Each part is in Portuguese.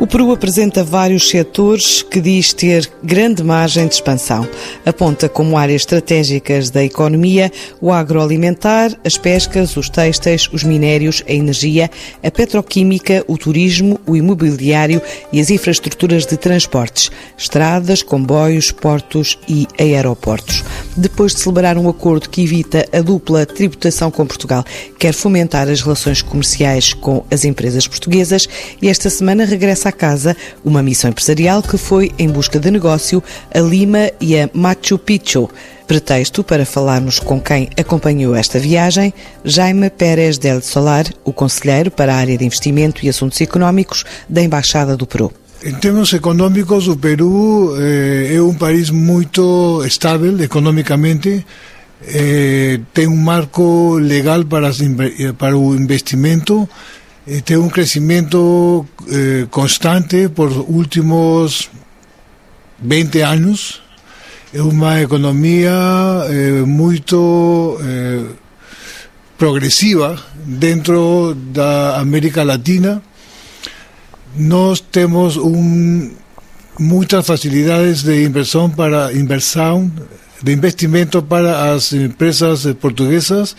O Peru apresenta vários setores que diz ter grande margem de expansão. Aponta como áreas estratégicas da economia o agroalimentar, as pescas, os têxteis, os minérios, a energia, a petroquímica, o turismo, o imobiliário e as infraestruturas de transportes, estradas, comboios, portos e aeroportos. Depois de celebrar um acordo que evita a dupla tributação com Portugal, quer fomentar as relações comerciais com as empresas portuguesas e esta semana regressa à casa uma missão empresarial que foi em busca de negócio a Lima e a Machu Picchu. Pretexto para falarmos com quem acompanhou esta viagem, Jaime Pérez del Solar, o conselheiro para a área de investimento e assuntos económicos da Embaixada do Peru. Em termos econômicos, o Peru é um país muito estável economicamente, tem um marco legal para o investimento, tem um crescimento constante por últimos 20 anos. É uma economia muito progressiva dentro da América Latina. Nós temos muitas facilidades de investimento para as empresas portuguesas.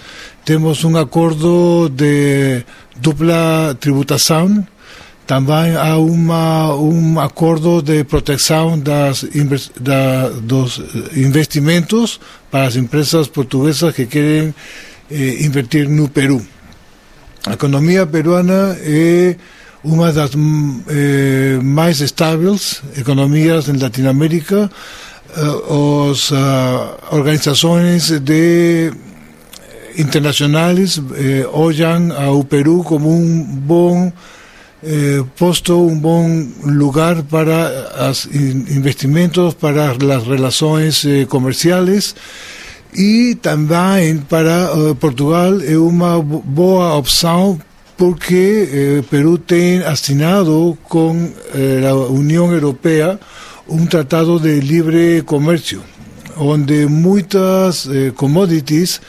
Temos acordo de dupla tributação. Também há acordo de proteção dos investimentos para as empresas portuguesas que querem invertir no Peru. A economia peruana é uma das mais estáveis economias em Latinoamérica. As organizações internacionais olham ao Peru como um bom posto, um bom lugar para os investimentos, para as relações comerciais e também para Portugal é uma boa opção porque Peru tem assinado com a União Europeia um tratado de livre comércio, onde muitas commodities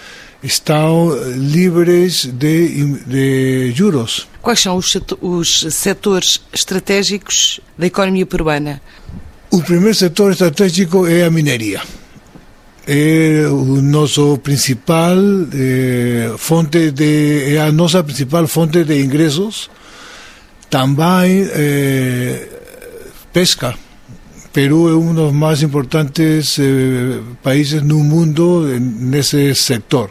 estão livres de juros. Quais são os setores estratégicos da economia peruana? O primeiro setor estratégico é a mineria. É a nossa principal fonte de ingressos. Também pesca. Peru é um dos mais importantes países no mundo nesse setor.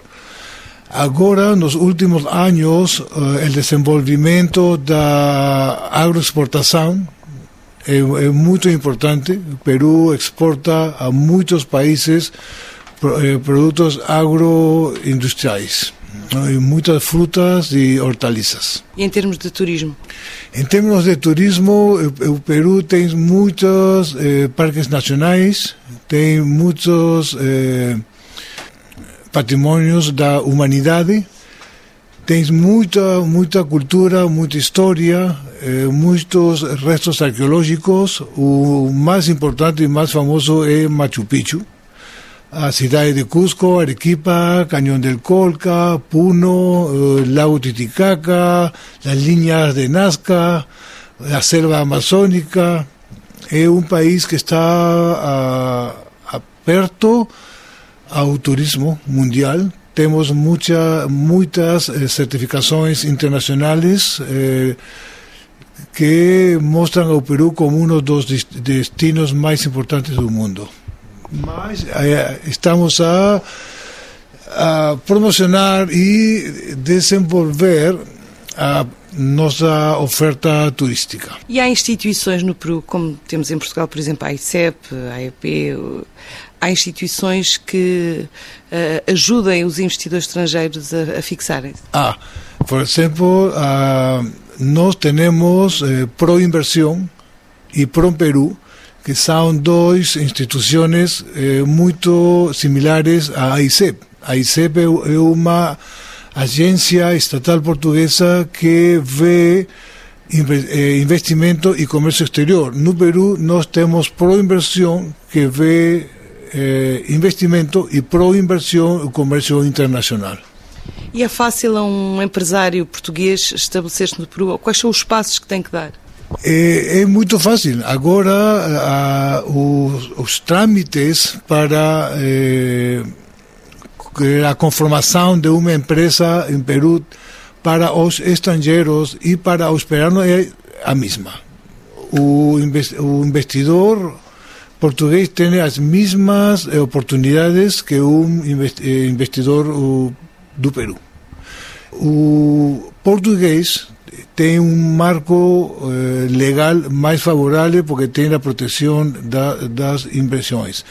Agora, nos últimos anos, o desenvolvimento da agroexportação é muito importante. O Peru exporta a muitos países produtos agroindustriais, e muitas frutas e hortaliças. E em termos de turismo? Em termos de turismo, o Peru tem muitos parques nacionais, tem muitos patrimônios da humanidade, tem muita cultura, muita história, muitos restos arqueológicos. O mais importante e mais famoso é Machu Picchu. As cidades de Cusco, Arequipa, Cañón del Colca, Puno, Lago Titicaca, las líneas de Nazca, la selva amazônica. É um país que está aberto ao turismo mundial. Temos muitas certificações internacionais que mostram ao Peru como um dos destinos mais importantes do mundo. Mas estamos a promocionar e desenvolver a nossa oferta turística. E há instituições no Peru, como temos em Portugal, por exemplo, a ICEP, a AIP, há instituições que ajudem os investidores estrangeiros a fixarem-se? Por exemplo, nós temos ProInversión e PromPerú, que são duas instituições muito similares à AICEP. A AICEP é uma agência estatal portuguesa que vê investimento e comércio exterior. No Peru, nós temos ProInversión, que vê investimento e ProInversión, o comércio internacional. E é fácil a um empresário português estabelecer-se no Peru? Quais são os passos que tem que dar? É muito fácil. Agora os trâmites para a conformação de uma empresa em Peru para os estrangeiros e para os peruanos é a mesma. O investidor português tem as mesmas oportunidades que um investidor do Peru. O português tem um marco legal mais favorável porque tem a proteção das inversões.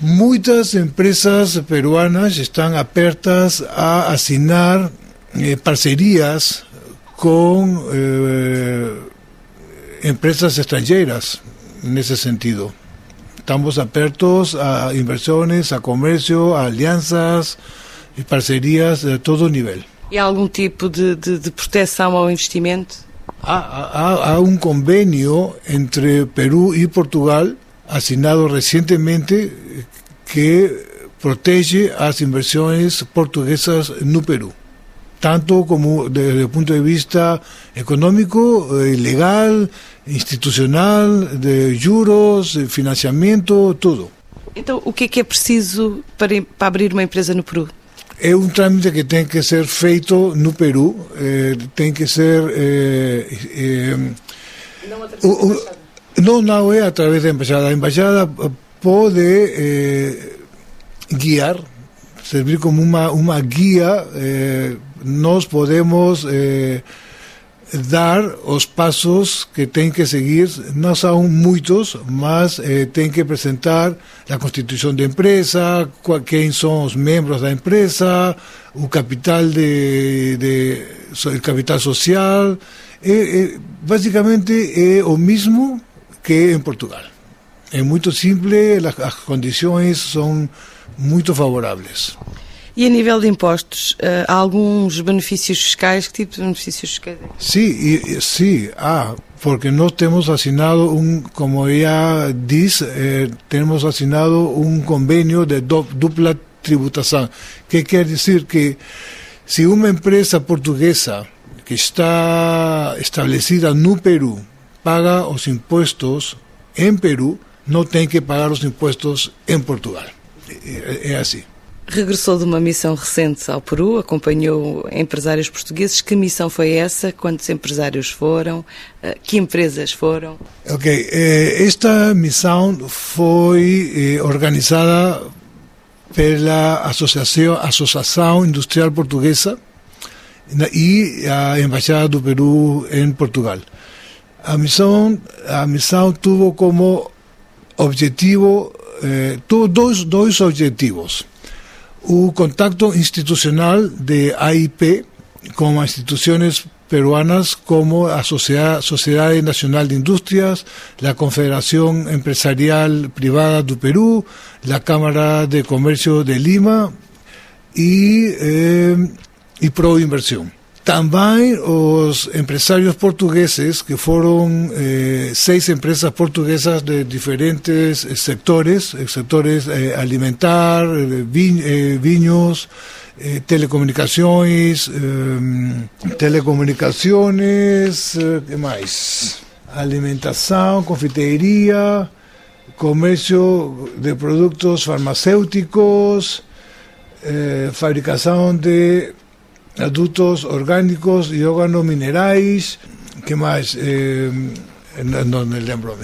Muitas empresas peruanas estão abertas a assinar parcerias com empresas estrangeiras nesse sentido. Estamos abertos a inversões, a comércio, a alianças e parcerias de todo nível. E há algum tipo de proteção ao investimento? Há um convênio entre Peru e Portugal, assinado recentemente, que protege as inversões portuguesas no Peru, tanto como desde o punto de vista econômico, legal, institucional, de juros, financiamento, tudo. Então, o que é preciso para abrir uma empresa no Peru? É um trámite que tem que ser feito no Peru, tem que ser... não é através da embaixada. A embaixada pode guiar, servir como uma guia. Nós podemos dar os passos que tem que seguir. Não são muitos, mas tem que apresentar a constituição da empresa, quem são os membros da empresa, o capital o capital social. Basicamente é o mesmo que em Portugal. É muito simples, as condições são muito favoráveis. E a nível de impostos, há alguns benefícios fiscais? Que tipo de benefícios fiscais? Sim, porque nós temos assinado como já diz, temos assinado um convênio de dupla tributação, que quer dizer que se uma empresa portuguesa que está estabelecida no Peru paga os impostos em Peru, não tem que pagar os impostos em Portugal. É assim. Regressou de uma missão recente ao Peru, acompanhou empresários portugueses. Que missão foi essa? Quantos empresários foram? Que empresas foram? Ok, esta missão foi organizada pela Associação Industrial Portuguesa e a Embaixada do Peru em Portugal. A missão teve como objetivo dois objetivos. O contacto institucional de AIP com instituciones peruanas como a Sociedad Nacional de Industrias, la Confederación Empresarial Privada do Perú, la Cámara de Comercio de Lima y ProInversión. Também os empresários portugueses, que foram 6 empresas portuguesas de diferentes sectores alimentar, vinhos, telecomunicações, que mais? Alimentação, confeitaria, comércio de produtos farmacêuticos, fabricação de adultos orgánicos e órganos minerais. Que mais? Não me lembro.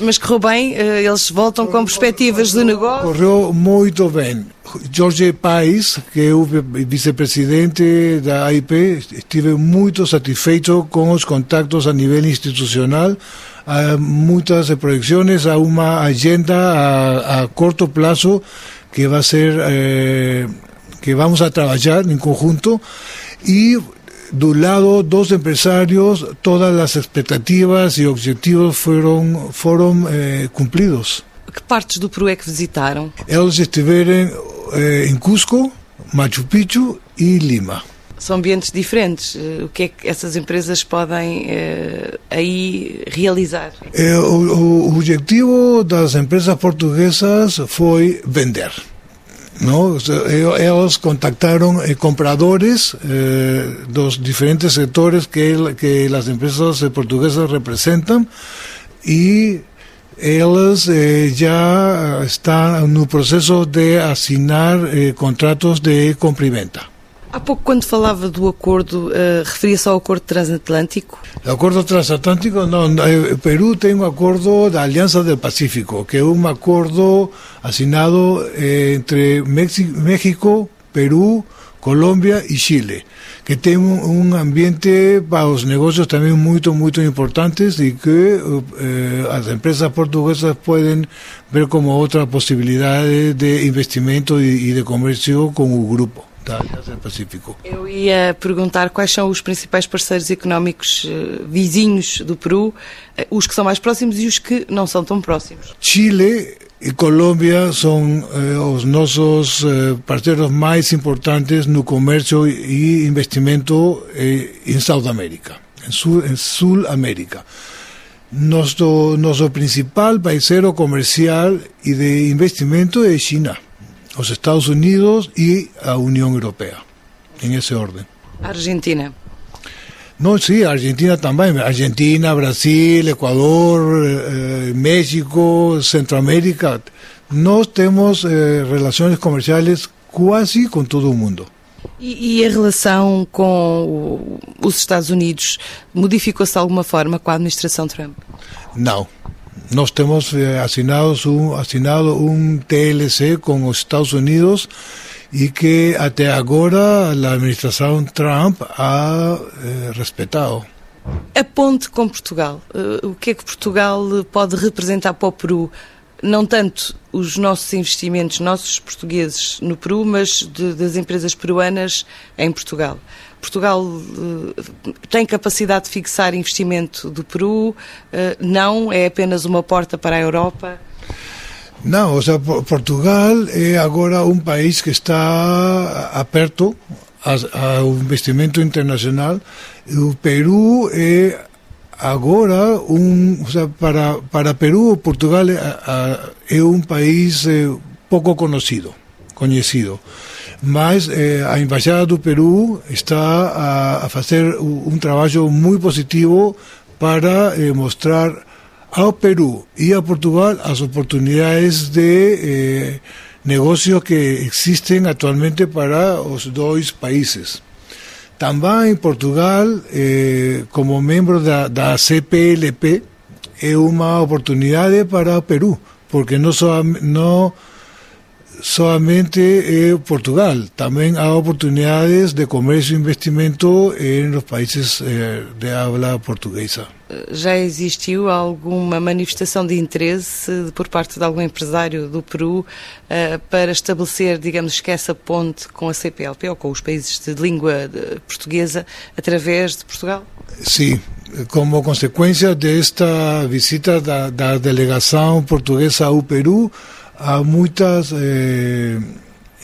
Mas correu bem? Eles voltam com perspectivas de negócio? Correu muito bem. Jorge Pais, que é o vice-presidente da AIP, estive muito satisfeito com os contactos a nível institucional. Há muitas projeções, há uma agenda a curto prazo que vai ser... que vamos a trabalhar em conjunto, e do lado dos empresários todas as expectativas e objetivos foram cumpridos. Que partes do Peru é que visitaram? Eles estiveram em Cusco, Machu Picchu e Lima. São ambientes diferentes. O que é que essas empresas podem aí realizar? O objetivo das empresas portuguesas foi vender. ¿no? O sea, ellos contactaron compradores dos diferentes sectores que las empresas portuguesas representan, y elas já estão no processo de assinar contratos de compra e venda. Há pouco, quando falava do acordo, referia-se ao acordo transatlântico? O acordo transatlântico, não. O Peru tem um acordo da Aliança do Pacífico, que é um acordo assinado entre México, Peru, Colômbia e Chile, que tem um ambiente para os negócios também muito, muito importantes, e que as empresas portuguesas podem ver como outra possibilidade de investimento e de comércio com o grupo da Aliança do Pacífico. Eu ia perguntar quais são os principais parceiros económicos vizinhos do Peru, os que são mais próximos e os que não são tão próximos. Chile e Colômbia são os nossos parceiros mais importantes no comércio e investimento em Sudamérica, em Sul-América. Nosso principal parceiro comercial e de investimento é China, os Estados Unidos e a União Europeia, em esse ordem. Argentina. No, sí, Argentina también. Argentina, Brasil, Ecuador, México, Centroamérica. Nos tenemos relaciones comerciales casi con todo el mundo. E a relação com os Estados Unidos modificou-se de alguma forma com a administração Trump? Não. Nós temos assinado um TLC com os Estados Unidos, e que até agora a administração Trump ha respeitado. A ponte com Portugal. O que é que Portugal pode representar para o Peru? Não tanto os nossos investimentos, nossos portugueses no Peru, mas das empresas peruanas em Portugal. Portugal tem capacidade de fixar investimento do Peru? Não? É apenas uma porta para a Europa? Não, ou seja, Portugal é agora um país que está aberto ao investimento internacional. O Peru é agora ou seja, para Peru, Portugal é um país pouco conhecido. Mas a Embaixada do Peru está a fazer um trabalho muito positivo para mostrar ao Peru e a Portugal as oportunidades de negócio que existem atualmente para os dois países. Também Portugal, como membro da CPLP, é uma oportunidade para o Peru, porque não somente Portugal, também há oportunidades de comércio e investimento nos países de habla portuguesa. Já existiu alguma manifestação de interesse por parte de algum empresário do Peru para estabelecer, digamos, que essa ponte com a CPLP ou com os países de língua portuguesa através de Portugal? Sim, como consequência desta visita da delegação portuguesa ao Peru, há muitas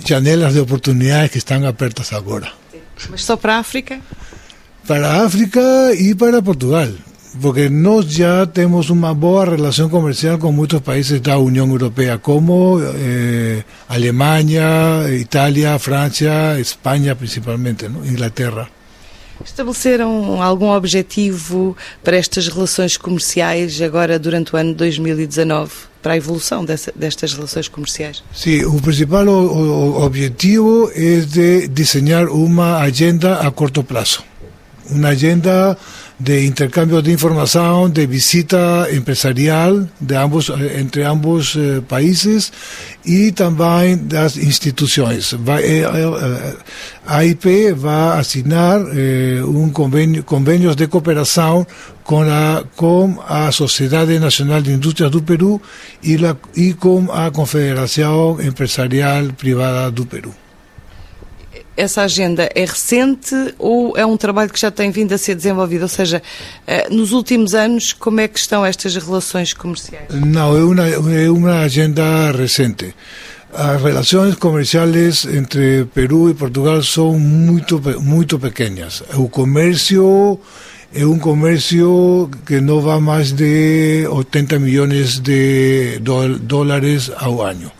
janelas de oportunidades que estão abertas agora. Mas só para a África? Para a África e para Portugal, porque nós já temos uma boa relação comercial com muitos países da União Europeia, como Alemanha, Itália, França, Espanha principalmente, não? Inglaterra. Estabeleceram algum objetivo para estas relações comerciais agora durante o ano 2019, para a evolução destas relações comerciais? Sim, o principal objetivo é de desenhar uma agenda a curto prazo. Uma agenda de intercâmbio de informação, de visita empresarial entre ambos países e também das instituições. A AIP vai assinar convênios de cooperação com a Sociedade Nacional de Indústrias do Peru e com a Confederação Empresarial Privada do Peru. Essa agenda é recente ou é um trabalho que já tem vindo a ser desenvolvido? Ou seja, nos últimos anos, como é que estão estas relações comerciais? Não, é uma agenda recente. As relações comerciais entre Peru e Portugal são muito, muito pequenas. O comércio é um comércio que não vai mais de 80 milhões de dólares ao ano.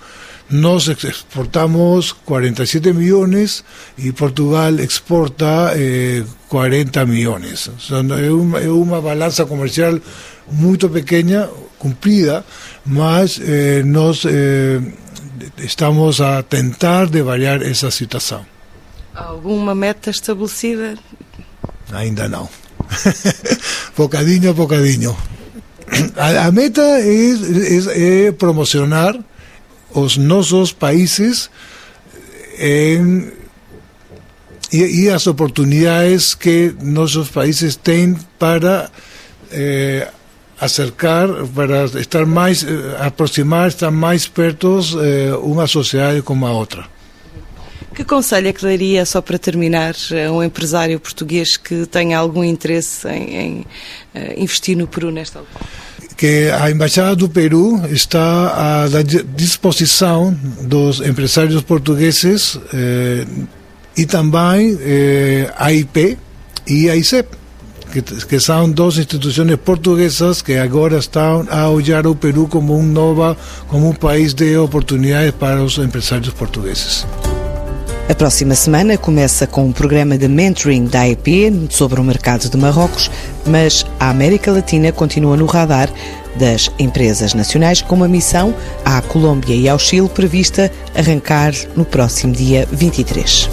nos exportamos 47 millones y Portugal exporta 40 millones. O sea, é uma balança comercial muito pequena, cumprida, mas nós estamos a tentar de variar essa situação. Há alguma meta estabelecida? Ainda não. Bocadinho a bocadinho. A meta é promocionar os nossos países e as oportunidades que nossos países têm para acercar, para estar mais, aproximar, estar mais perto uma sociedade como a outra. Que conselho é que daria, só para terminar, a um empresário português que tenha algum interesse em investir no Peru nesta altura? Que a Embaixada do Peru está à disposição dos empresários portugueses e também AIP e AICEP, que são duas instituições portuguesas que agora estão a olhar o Peru como um país de oportunidades para os empresários portugueses. A próxima semana começa com um programa de mentoring da AIP sobre o mercado de Marrocos, mas a América Latina continua no radar das empresas nacionais, com uma missão à Colômbia e ao Chile prevista arrancar no próximo dia 23.